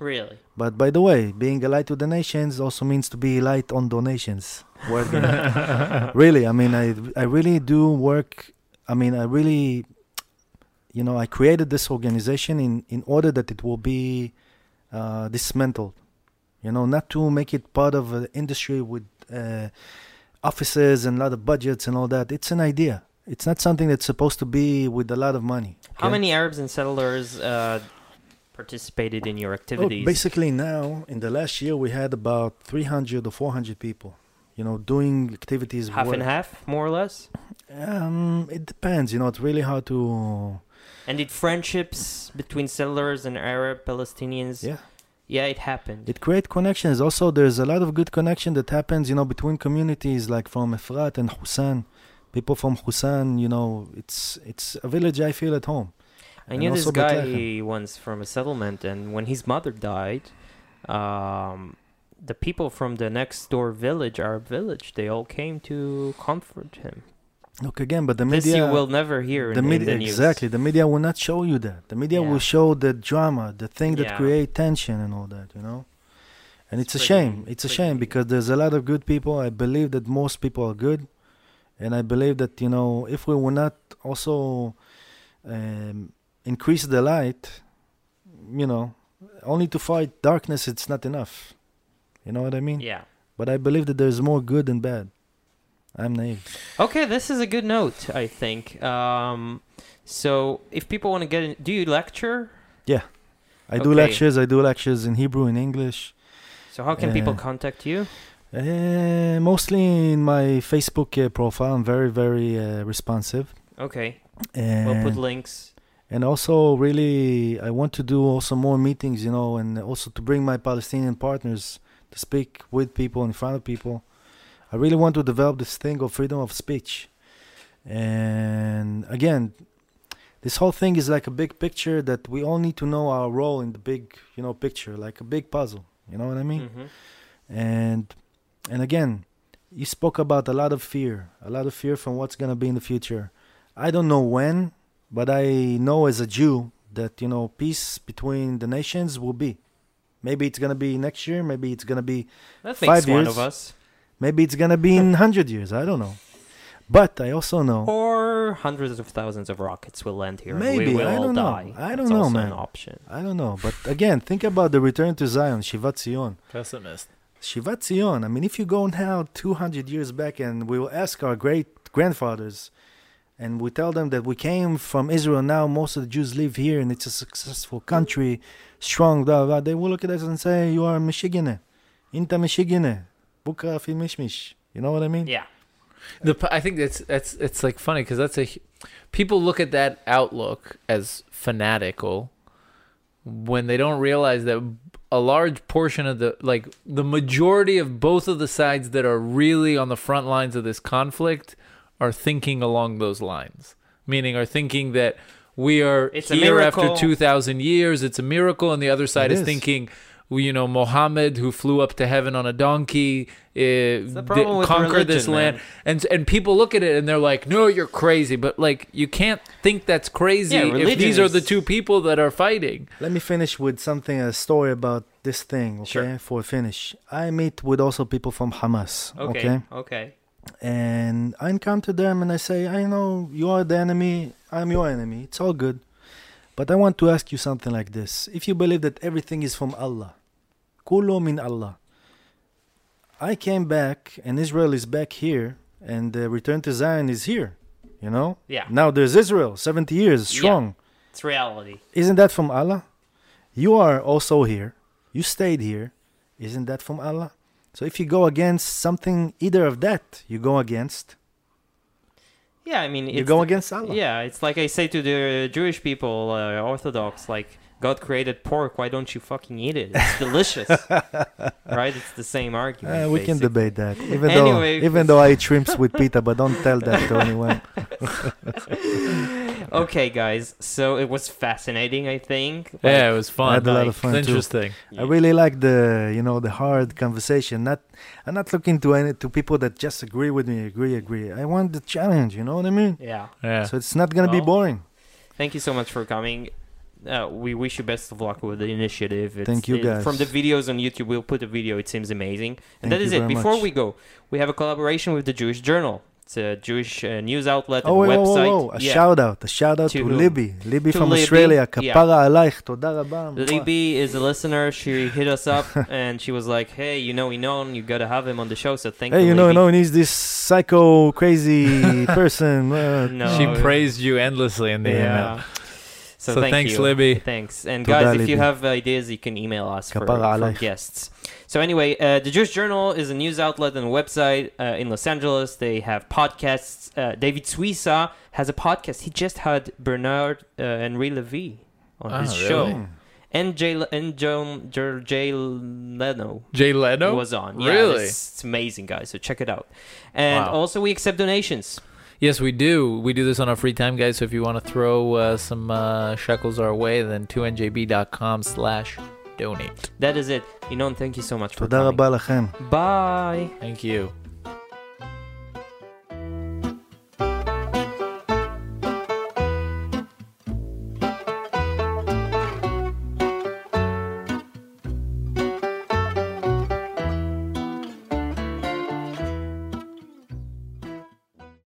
Really? But by the way, being a light to donations also means to be light on donations. Really, I mean, I I really do work. I mean, I really, you know, I created this organization in, in order that it will be uh, dismantled. You know, not to make it part of an industry with uh, offices and a lot of budgets and all that. It's an idea. It's not something that's supposed to be with a lot of money. Okay? How many Arabs and settlers uh, participated in your activities? Well, basically now, in the last year, we had about three hundred or four hundred people, you know, doing activities. Half work. And half, more or less? Um, it depends. You know, it's really hard to... And did friendships between settlers and Arab Palestinians... Yeah. Yeah, it happened. It creates connections. Also, there's a lot of good connection that happens, you know, between communities like from Efrat and Husan. People from Husan, you know, it's it's a village I feel at home. I knew this guy Bethlehem. once from a settlement, and when his mother died, um, the people from the next door village, Arab village, they all came to comfort him. Look again, but the media, this you will never hear in the, media, in the news. Exactly, the media will not show you that. The media yeah. will show the drama, the thing that yeah. create tension and all that, you know. And it's, it's a pretty, shame. It's a shame because there's a lot of good people. I believe that most people are good, and I believe that, you know, if we will not also um, increase the light, you know, only to fight darkness, it's not enough. You know what I mean? Yeah. But I believe that there's more good than bad. I'm naive. Okay, this is a good note, I think. Um, so, if people want to get in... Do you lecture? Yeah. I okay. do lectures. I do lectures in Hebrew, in English. So, how can uh, people contact you? Uh, mostly in my Facebook uh, profile. I'm very, very uh, responsive. Okay. Uh, we'll put links. And also, really, I want to do also more meetings, you know, and also to bring my Palestinian partners to speak with people, in front of people. I really want to develop this thing of freedom of speech. And again, this whole thing is like a big picture that we all need to know our role in the big, you know, picture, like a big puzzle. You know what I mean? Mm-hmm. And and again, you spoke about a lot of fear, a lot of fear from what's going to be in the future. I don't know when, but I know as a Jew that, you know, peace between the nations will be. Maybe it's going to be next year. Maybe it's going to be that five years. That makes one of us. Maybe it's going to be in one hundred years. I don't know. But I also know. Or hundreds of thousands of rockets will land here. Maybe. And we will I don't all know. Die. I don't That's know, also man. An option. I don't know. But again, think about the return to Zion, Shivat Zion. Pessimist. Shivat Zion. I mean, if you go now two hundred years back and we will ask our great-grandfathers and we tell them that we came from Israel, now most of the Jews live here and it's a successful country, strong, blah, blah. They will look at us and say, you are Michigane. Inta Michigane. You know what I mean? Yeah. The, I think that's that's it's like funny because that's a people look at that outlook as fanatical when they don't realize that a large portion of the like the majority of both of the sides that are really on the front lines of this conflict are thinking along those lines, meaning are thinking that we are it's here after two thousand years. It's a miracle, and the other side is, is thinking. You know, Mohammed, who flew up to heaven on a donkey, uh, conquered this land. Man. And and people look at it and they're like, no, you're crazy. But, like, you can't think that's crazy yeah, if these is... are the two people that are fighting. Let me finish with something, a story about this thing, okay? Sure. For finish. I meet with also people from Hamas, okay? Okay, okay. And I encounter them and I say, I know you are the enemy. I'm your enemy. It's all good. But I want to ask you something like this. If you believe that everything is from Allah, Kulo min Allah. I came back and Israel is back here and the return to Zion is here, you know? Yeah. Now there's Israel, seventy years, strong. Yeah. It's reality. Isn't that from Allah? You are also here. You stayed here. Isn't that from Allah? So if you go against something, either of that, you go against... Yeah, I mean... You go against Allah. Yeah, it's like I say to the Jewish people, uh, Orthodox, like, God created pork, why don't you fucking eat it? It's delicious. Right? It's the same argument, uh, We basically. Can debate that. Even, anyway, though, even though I eat shrimps with pita, but don't tell that to anyone. Okay, guys. So it was fascinating, I think. Like, yeah, it was fun. I had a like, lot of fun, it's interesting. Too. I really like the, you know, the hard conversation. Not... I'm not looking to any to people that just agree with me, agree, agree. I want the challenge, you know what I mean? Yeah. yeah. So it's not going to well, be boring. Thank you so much for coming. Uh, we wish you best of luck with the initiative. It's, thank you, guys. It, from the videos on YouTube, we'll put a video. It seems amazing. And thank that is it. Before much. we go, we have a collaboration with the Jewish Journal. It's a Jewish uh, news outlet and oh, wait, website. Oh, oh, oh. A yeah. shout out. A shout out to, to Libby. Libby to from Libby. Australia. Kapara yeah. alaych. Toda rabah. Libby is a listener. She hit us up and she was like, hey, you know Inon, you got to have him on the show, so thank you. Hey, you know Inon is this psycho, crazy person. Uh, no. She praised you endlessly in the yeah. email. So, so thank thanks, you. Libby. Thanks. And guys, if Libby. you have ideas, you can email us for, for guests. So anyway, uh, the Jewish Journal is a news outlet and website uh, in Los Angeles. They have podcasts. Uh, David Suissa has a podcast. He just had Bernard uh, Henri Levy on oh, his really? show. And Jay Le- and John, J-, Jay Leno. Jay Leno? Was on. Yeah, really? It's, it's amazing, guys. So check it out. And wow. also, we accept donations. Yes, we do. We do this on our free time, guys. So if you want to throw uh, some uh, shekels our way, then two N J B dot com slash donate. That is it. Inon, thank you so much for coming. Toda rabba lachem. Bye. Thank you.